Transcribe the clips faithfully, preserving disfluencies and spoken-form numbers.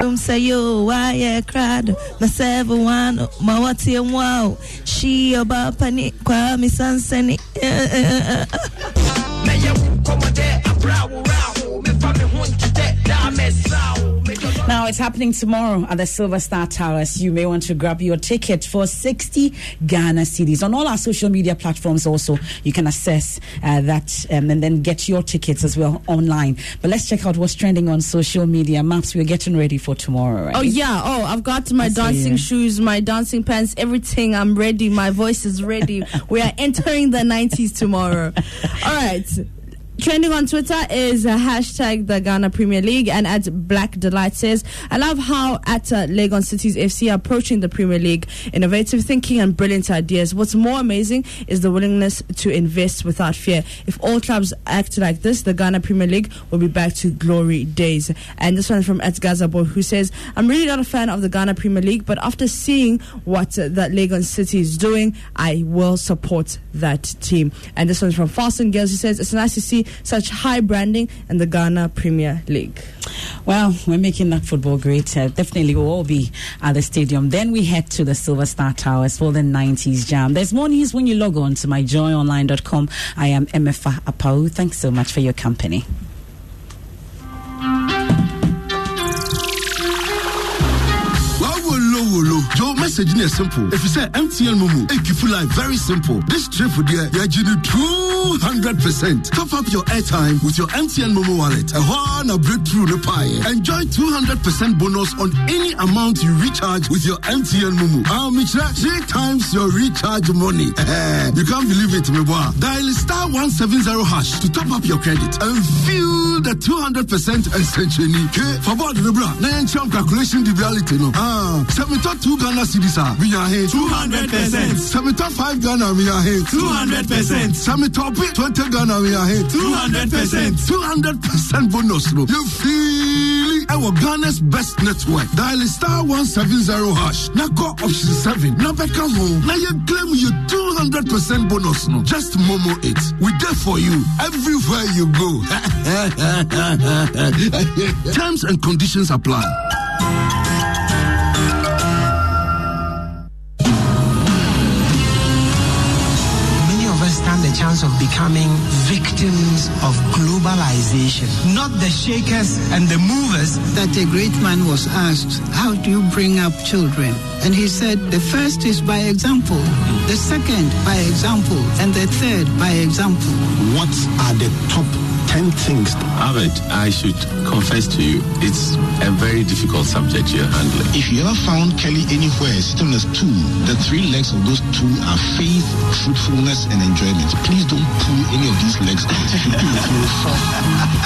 Um, say yo, why yeah crowd? My seven one, my what's your wow? She about panic, qua me sunset. Now it's happening tomorrow at the Silver Star Towers. You may want to grab your ticket for sixty Ghana cedis. On all our social media platforms also, you can access uh, that um, and then get your tickets as well online. But let's check out what's trending on social media. Maps, we're getting ready for tomorrow, right? Oh, yeah. Oh, I've got my That's dancing it. shoes, my dancing pants, everything. I'm ready. My voice is ready. We are entering the nineties tomorrow. All right. Trending on Twitter is uh, hashtag the Ghana Premier League, and at Black Delight says, I love how at uh, Legon City F C are approaching the Premier League. Innovative thinking and brilliant ideas. What's more amazing is the willingness to invest without fear. If all clubs act like this, the Ghana Premier League will be back to glory days. And this one from at Gaza Boy, who says, I'm really not a fan of the Ghana Premier League, but after seeing what uh, that Legon City is doing, I will support that team. And this one's from Fasten Girls, who says, it's nice to see such high branding and the Ghana Premier League. Well, we're making that football great. Uh, definitely we'll all be at the stadium. Then we head to the Silver Star Towers for the nineties jam. There's more news when you log on to my joy online dot com. I am Emefa Apau. Thanks so much for your company. Your message is simple. If you say M T N Mumu, it you feel like very simple. This trip for dear, you're getting two hundred percent. Top up your airtime with your M T N Mumu wallet. A horn, a breakthrough, the pie. Enjoy two hundred percent bonus on any amount you recharge with your M T N Mumu. I'll make three times your recharge money. You can't believe it, my boy. Dial star one seventy hash to top up your credit and feel the two hundred percent essentially. For board, the bra, nine chum calculation, the reality. Ah, seven two Ghana cities are we are here two hundred percent. seven five Ghana we are here two hundred percent. seven twenty Ghana we are here two hundred percent. two hundred percent bonus no. You feel it? Our Ghana's best network. Dial star one seventy hash. Now go option seven. Now back home. Now you claim your two hundred percent bonus no. Just Momo it. We there for you everywhere you go. Terms and conditions apply. Chance of becoming victims of globalization. Not the shakers and the movers. That a great man was asked, how do you bring up children? And he said, the first is by example, the second by example, and the third by example. What are the top ten things? Albert, I should confess to you, it's a very difficult subject you're handling. If you ever found Kelly anywhere sitting as two, the three legs of those two are faith, truthfulness, and enjoyment. Please don't pull any of these legs out.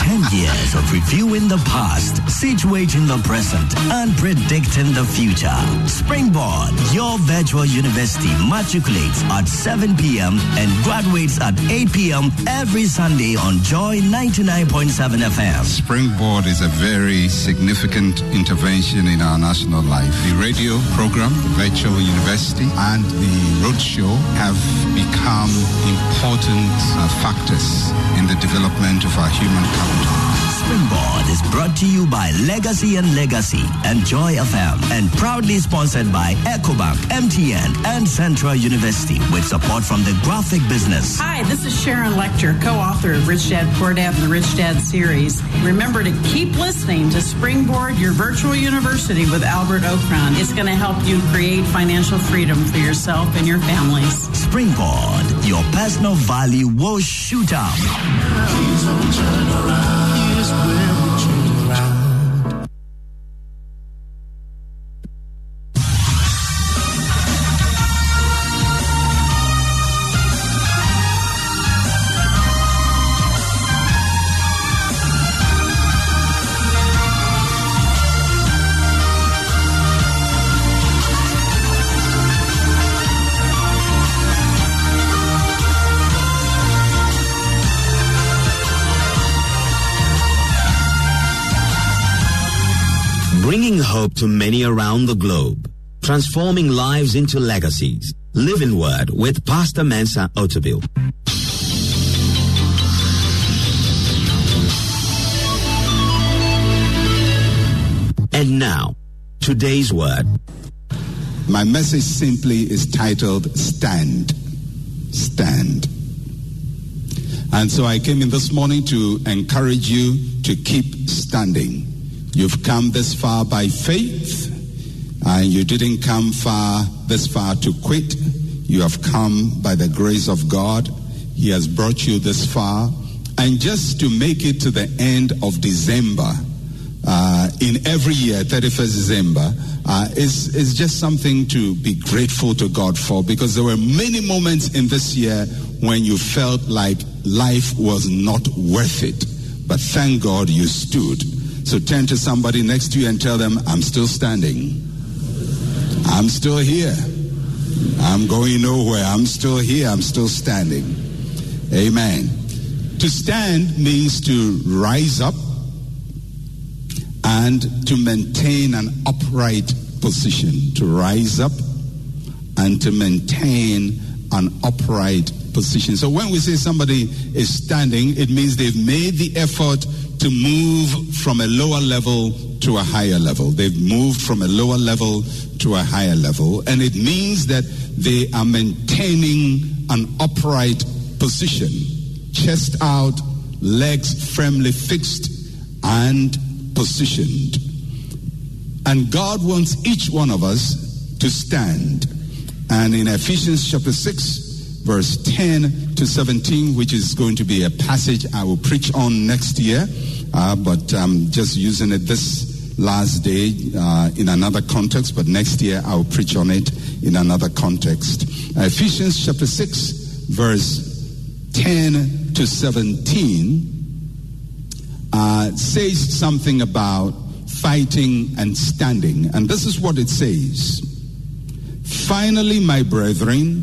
Ten years of reviewing the past, situating the present, and predicting the future. Springboard, your virtual university, matriculates at seven p.m. and graduates at eight p.m. every Sunday on Joy ninety-nine point seven F M. Springboard is a very significant intervention in our national life. The radio program, the virtual university, and the roadshow have become important uh, factors in the development of our human capital. Springboard is brought to you by Legacy and Legacy and Joy F M and proudly sponsored by Ecobank, M T N, and Central University with support from the Graphic Business. Hi, this is Sharon Lecter, co-author of Rich Dad, Poor Dad, and the Rich Dad Series. Remember to keep listening to Springboard, your virtual university with Albert Ocran. It's going to help you create financial freedom for yourself and your families. Springboard, your personal value will shoot up. Please don't turn around. Here's where we turn around. Bringing hope to many around the globe, transforming lives into legacies. Live in Word with Pastor Mensah Otabil. And now, today's word. My message simply is titled, Stand. Stand. And so I came in this morning to encourage you to keep standing. You've come this far by faith, and you didn't come far this far to quit. You have come by the grace of God. He has brought you this far. And just to make it to the end of December, uh, in every year, thirty-first December, uh, is, is just something to be grateful to God for, because there were many moments in this year when you felt like life was not worth it. But thank God you stood. So turn to somebody next to you and tell them, I'm still standing. I'm still here. I'm going nowhere. I'm still here. I'm still standing. Amen. To stand means to rise up and to maintain an upright position. To rise up and to maintain an upright position. So when we say somebody is standing, it means they've made the effort to move from a lower level to a higher level. They've moved from a lower level to a higher level. And it means that they are maintaining an upright position. Chest out, legs firmly fixed and positioned. And God wants each one of us to stand. And in Ephesians chapter six, verse ten to seventeen, which is going to be a passage I will preach on next year, Uh, but I'm just using it this last day uh, in another context. But next year I'll preach on it in another context. Uh, Ephesians chapter six, verse ten to seventeen uh, says something about fighting and standing. And this is what it says. Finally, my brethren,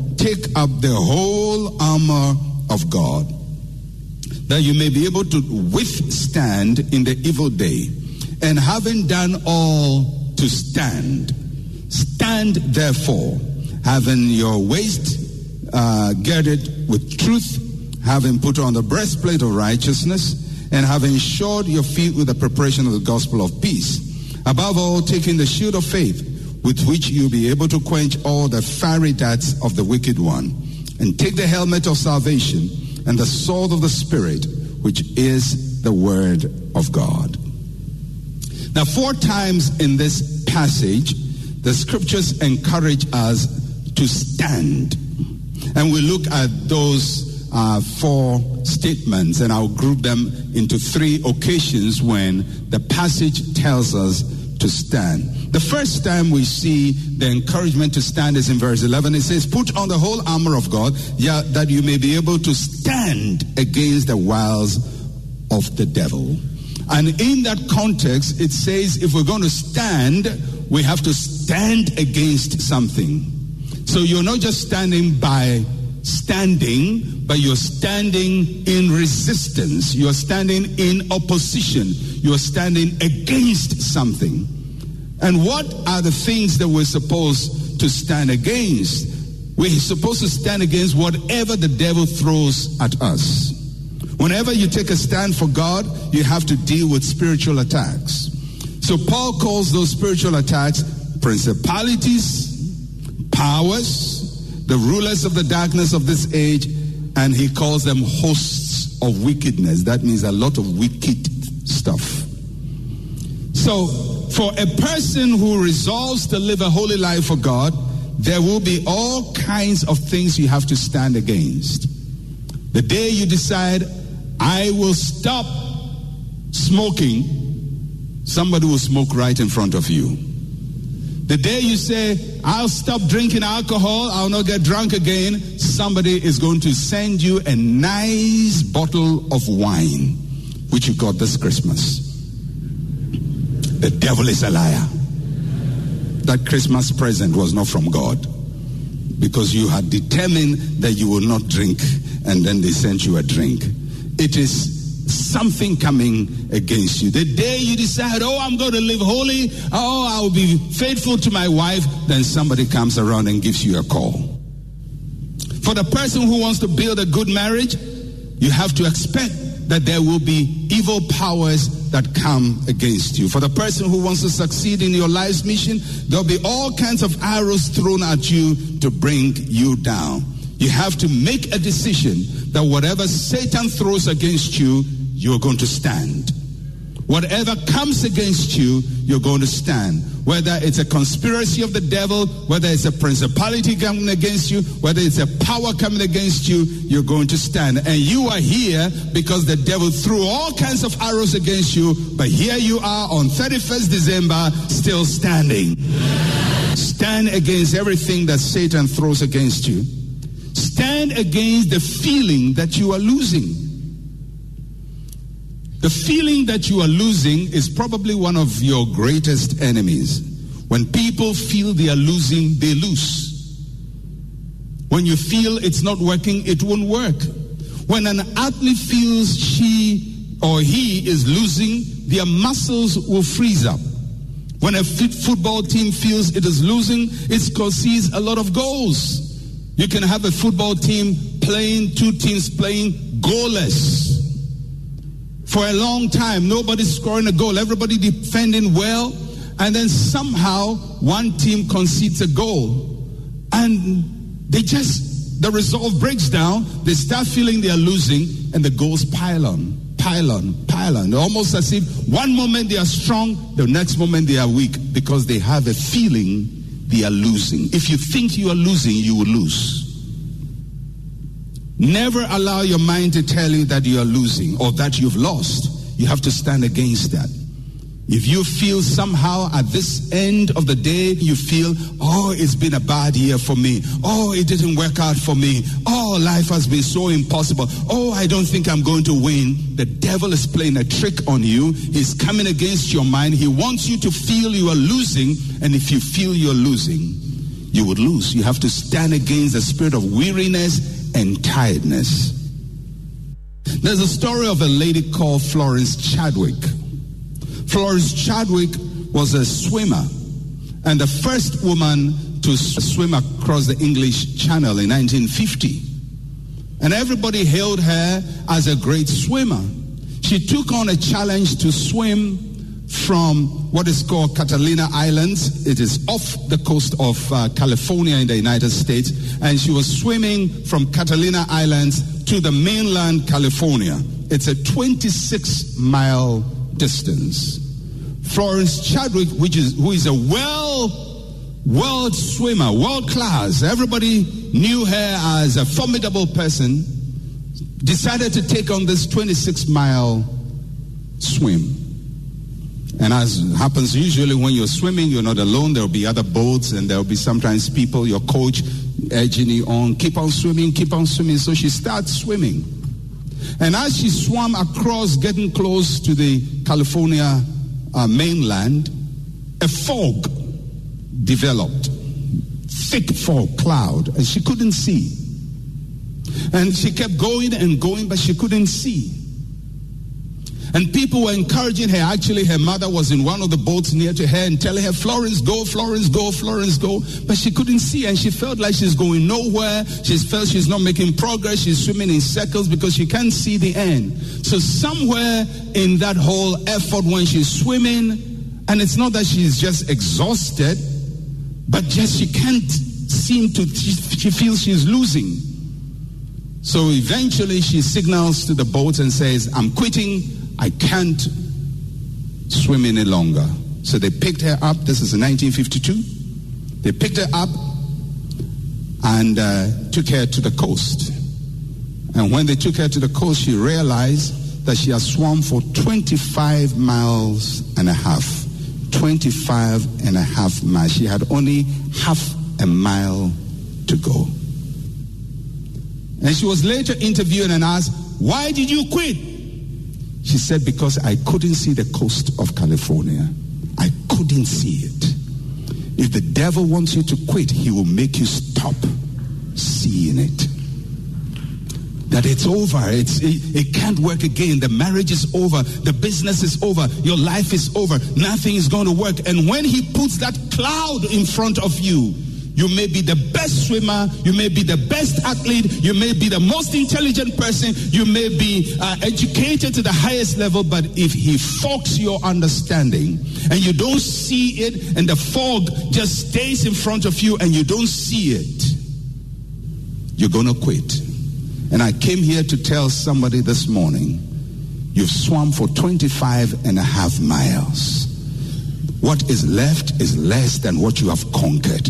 take up the whole armor of God, that you may be able to withstand in the evil day, and having done all to stand. Stand therefore, having your waist uh, girded with truth, having put on the breastplate of righteousness, and having shod your feet with the preparation of the gospel of peace. Above all, taking the shield of faith, with which you'll be able to quench all the fiery darts of the wicked one, and take the helmet of salvation, and the sword of the Spirit, which is the Word of God. Now, four times in this passage, the Scriptures encourage us to stand. And we look at those uh, four statements, and I'll group them into three occasions when the passage tells us to stand. The first time we see the encouragement to stand is in verse eleven. It says, put on the whole armor of God, yeah, that you may be able to stand against the wiles of the devil. And in that context, it says if we're going to stand, we have to stand against something. So you're not just standing by standing, but you're standing in resistance. You're standing in opposition. You're standing against something. And what are the things that we're supposed to stand against? We're supposed to stand against whatever the devil throws at us. Whenever you take a stand for God, you have to deal with spiritual attacks. So Paul calls those spiritual attacks principalities, powers, the rulers of the darkness of this age, and he calls them hosts of wickedness. That means a lot of wicked stuff. So for a person who resolves to live a holy life for God, there will be all kinds of things you have to stand against. The day you decide, I will stop smoking, somebody will smoke right in front of you. The day you say, I'll stop drinking alcohol, I'll not get drunk again, somebody is going to send you a nice bottle of wine, which you got this Christmas. The devil is a liar. That Christmas present was not from God, because you had determined that you will not drink, and then they sent you a drink. It is something coming against you. The day you decide, oh, I'm going to live holy, oh, I'll be faithful to my wife, then somebody comes around and gives you a call. For the person who wants to build a good marriage, you have to expect that there will be evil powers that come against you. For the person who wants to succeed in your life's mission, there'll be all kinds of arrows thrown at you to bring you down. You have to make a decision that whatever Satan throws against you, you're going to stand. Whatever comes against you, you're going to stand. Whether it's a conspiracy of the devil, whether it's a principality coming against you, whether it's a power coming against you, you're going to stand. And you are here because the devil threw all kinds of arrows against you, but here you are on thirty-first of December, still standing. Stand against everything that Satan throws against you. Stand against the feeling that you are losing. The feeling that you are losing is probably one of your greatest enemies. When people feel they are losing, they lose. When you feel it's not working, it won't work. When an athlete feels she or he is losing, their muscles will freeze up. When a fit football team feels it is losing, it concedes a lot of goals. You can have a football team playing, two teams playing goalless. For a long time, nobody's scoring a goal. Everybody defending well. And then somehow, one team concedes a goal. And they just, the resolve breaks down. They start feeling they are losing. And the goals pile on, pile on, pile on. Almost as if one moment they are strong, the next moment they are weak. Because they have a feeling they are losing. If you think you are losing, you will lose. Never allow your mind to tell you that you are losing or that you've lost. You have to stand against that. If you feel somehow at this end of the day, you feel, oh, it's been a bad year for me. Oh, it didn't work out for me. Oh, life has been so impossible. Oh, I don't think I'm going to win. The devil is playing a trick on you. He's coming against your mind. He wants you to feel you are losing. And if you feel you're losing, you would lose. You have to stand against the spirit of weariness and tiredness. There's a story of a lady called Florence Chadwick. Florence Chadwick was a swimmer and the first woman to swim across the English Channel in nineteen fifty. And everybody hailed her as a great swimmer. She took on a challenge to swim from what is called Catalina Islands. It is off the coast of uh, California in the United States. And she was swimming from Catalina Islands to the mainland California. It's a twenty-six mile distance. Florence Chadwick, which is, who is a well, world swimmer, world class, everybody knew her as a formidable person, decided to take on this twenty-six mile swim. And as happens usually when you're swimming, you're not alone. There'll be other boats and there'll be sometimes people, your coach, urging you on, keep on swimming, keep on swimming. So she starts swimming. And as she swam across, getting close to the California uh, mainland, a fog developed. Thick fog, cloud, and she couldn't see. And she kept going and going, but she couldn't see. And people were encouraging her. Actually, her mother was in one of the boats near to her and telling her, Florence, go, Florence, go, Florence, go. But she couldn't see, and she felt like she's going nowhere. She felt she's not making progress. She's swimming in circles because she can't see the end. So somewhere in that whole effort when she's swimming, and it's not that she's just exhausted, but just she can't seem to, she, she feels she's losing. So eventually she signals to the boat and says, I'm quitting. I can't swim any longer. So they picked her up. This is nineteen fifty-two. They picked her up and uh, took her to the coast. And when they took her to the coast, she realized that she had swum for twenty-five miles and a half. twenty-five and a half miles. She had only half a mile to go. And she was later interviewed and asked, why did you quit? She said, because I couldn't see the coast of California. I couldn't see it. If the devil wants you to quit, he will make you stop seeing it. That it's over. It's, it, it can't work again. The marriage is over. The business is over. Your life is over. Nothing is going to work. And when he puts that cloud in front of you, you may be the best swimmer, you may be the best athlete, you may be the most intelligent person, you may be uh, educated to the highest level, but if he fogs your understanding and you don't see it, and the fog just stays in front of you and you don't see it, you're going to quit. And I came here to tell somebody this morning, you've swum for twenty-five and a half miles. What is left is less than what you have conquered.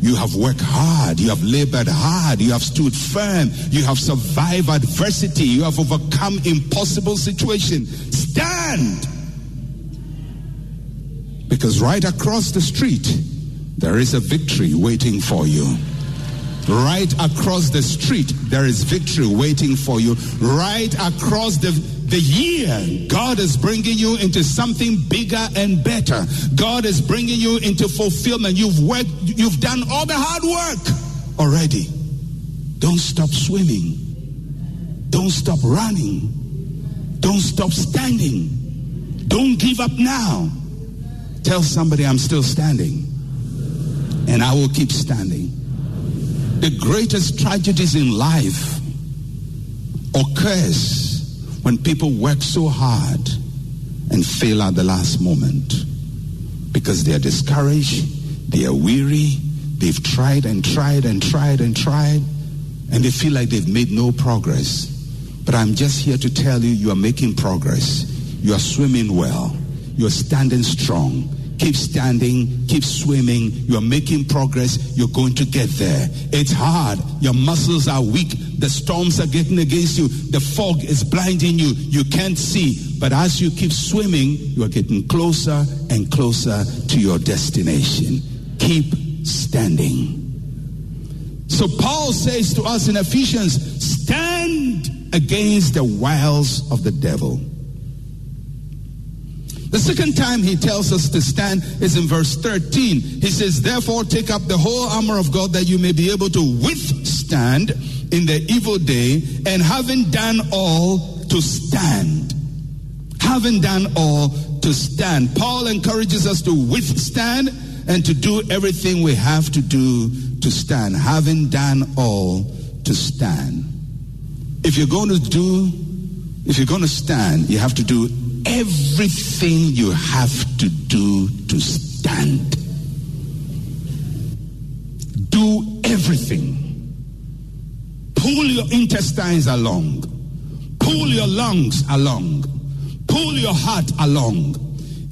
You have worked hard, you have labored hard, you have stood firm, you have survived adversity, you have overcome impossible situations. Stand! Because right across the street, there is a victory waiting for you. Right across the street, there is victory waiting for you. Right across the The year, God is bringing you into something bigger and better. God is bringing you into fulfillment. You've worked, you've done all the hard work already. Don't stop swimming. Don't stop running. Don't stop standing. Don't give up now. Tell somebody, I'm still standing. And I will keep standing. The greatest tragedies in life occurs when people work so hard and fail at the last moment because they are discouraged, they are weary, they've tried and tried and tried and tried, and they feel like they've made no progress. But I'm just here to tell you, you are making progress. You are swimming well. You are standing strong. Keep standing, keep swimming. You are making progress. You're going to get there. It's hard. Your muscles are weak. The storms are getting against you. The fog is blinding you. You can't see. But as you keep swimming, you are getting closer and closer to your destination. Keep standing. So Paul says to us in Ephesians, stand against the wiles of the devil. The second time he tells us to stand is in verse thirteen. He says, therefore, take up the whole armor of God that you may be able to withstand in the evil day, and having done all, to stand. Having done all, to stand. Paul encourages us to withstand and to do everything we have to do to stand. Having done all, to stand. If you're going to do, if you're going to stand, you have to do everything you have to do to stand. Do everything. Pull your intestines along. Pull your lungs along. Pull your heart along.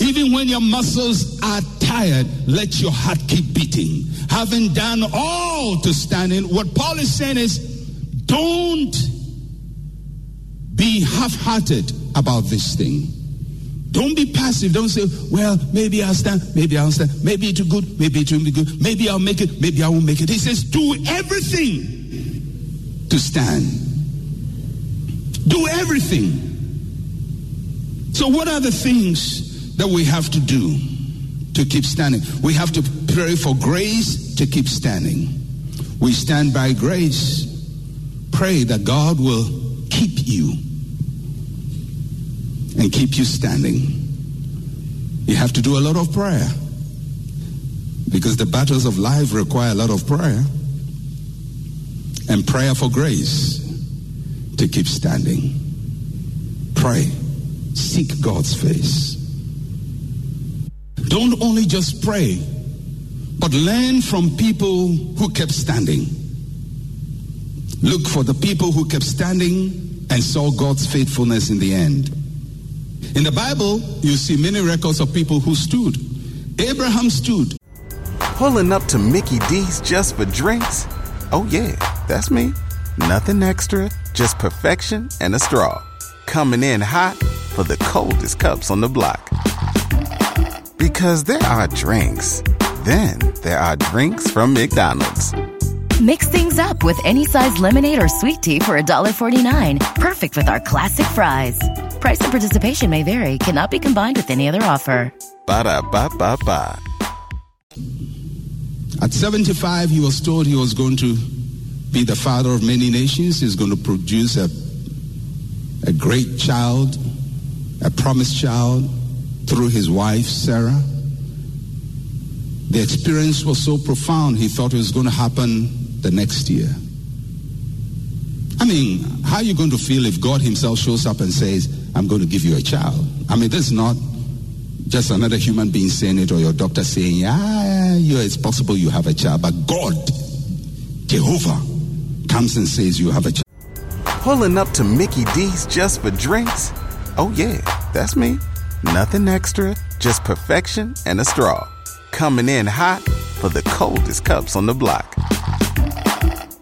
Even when your muscles are tired, let your heart keep beating. Having done all to stand in, what Paul is saying is, don't be half-hearted about this thing. Don't be passive. Don't say, well, maybe I'll stand, maybe I'll stand, maybe it's good, maybe it will be good, maybe I'll make it, maybe I won't make it. He says, do everything to stand. Do everything. So what are the things that we have to do to keep standing? We have to pray for grace to keep standing. We stand by grace. Pray that God will keep you and keep you standing. You have to do a lot of prayer, because the battles of life require a lot of prayer, and prayer for grace to keep standing. Pray. Seek God's face. Don't only just pray, but learn from people who kept standing. Look for the people who kept standing and saw God's faithfulness in the end. In the Bible, you see many records of people who stood. Abraham stood. Pulling up to Mickey D's just for drinks? Oh yeah, that's me. Nothing extra, just perfection and a straw. Coming in hot for the coldest cups on the block. Because there are drinks. Then there are drinks from McDonald's. Mix things up with any size lemonade or sweet tea for one forty-nine. Perfect with our classic fries. Price and participation may vary. Cannot be combined with any other offer. Ba-da-ba-ba-ba. At seventy-five, he was told he was going to be the father of many nations. He's going to produce a, a great child, a promised child, through his wife, Sarah. The experience was so profound, he thought it was going to happen the next year. I mean, how are you going to feel if God himself shows up and says, I'm going to give you a child? I mean, this is not just another human being saying it, or your doctor saying, yeah, yeah, it's possible you have a child. But God, Jehovah, comes and says you have a child. Pulling up to Mickey D's just for drinks? Oh yeah, that's me. Nothing extra, just perfection and a straw. Coming in hot for the coldest cups on the block.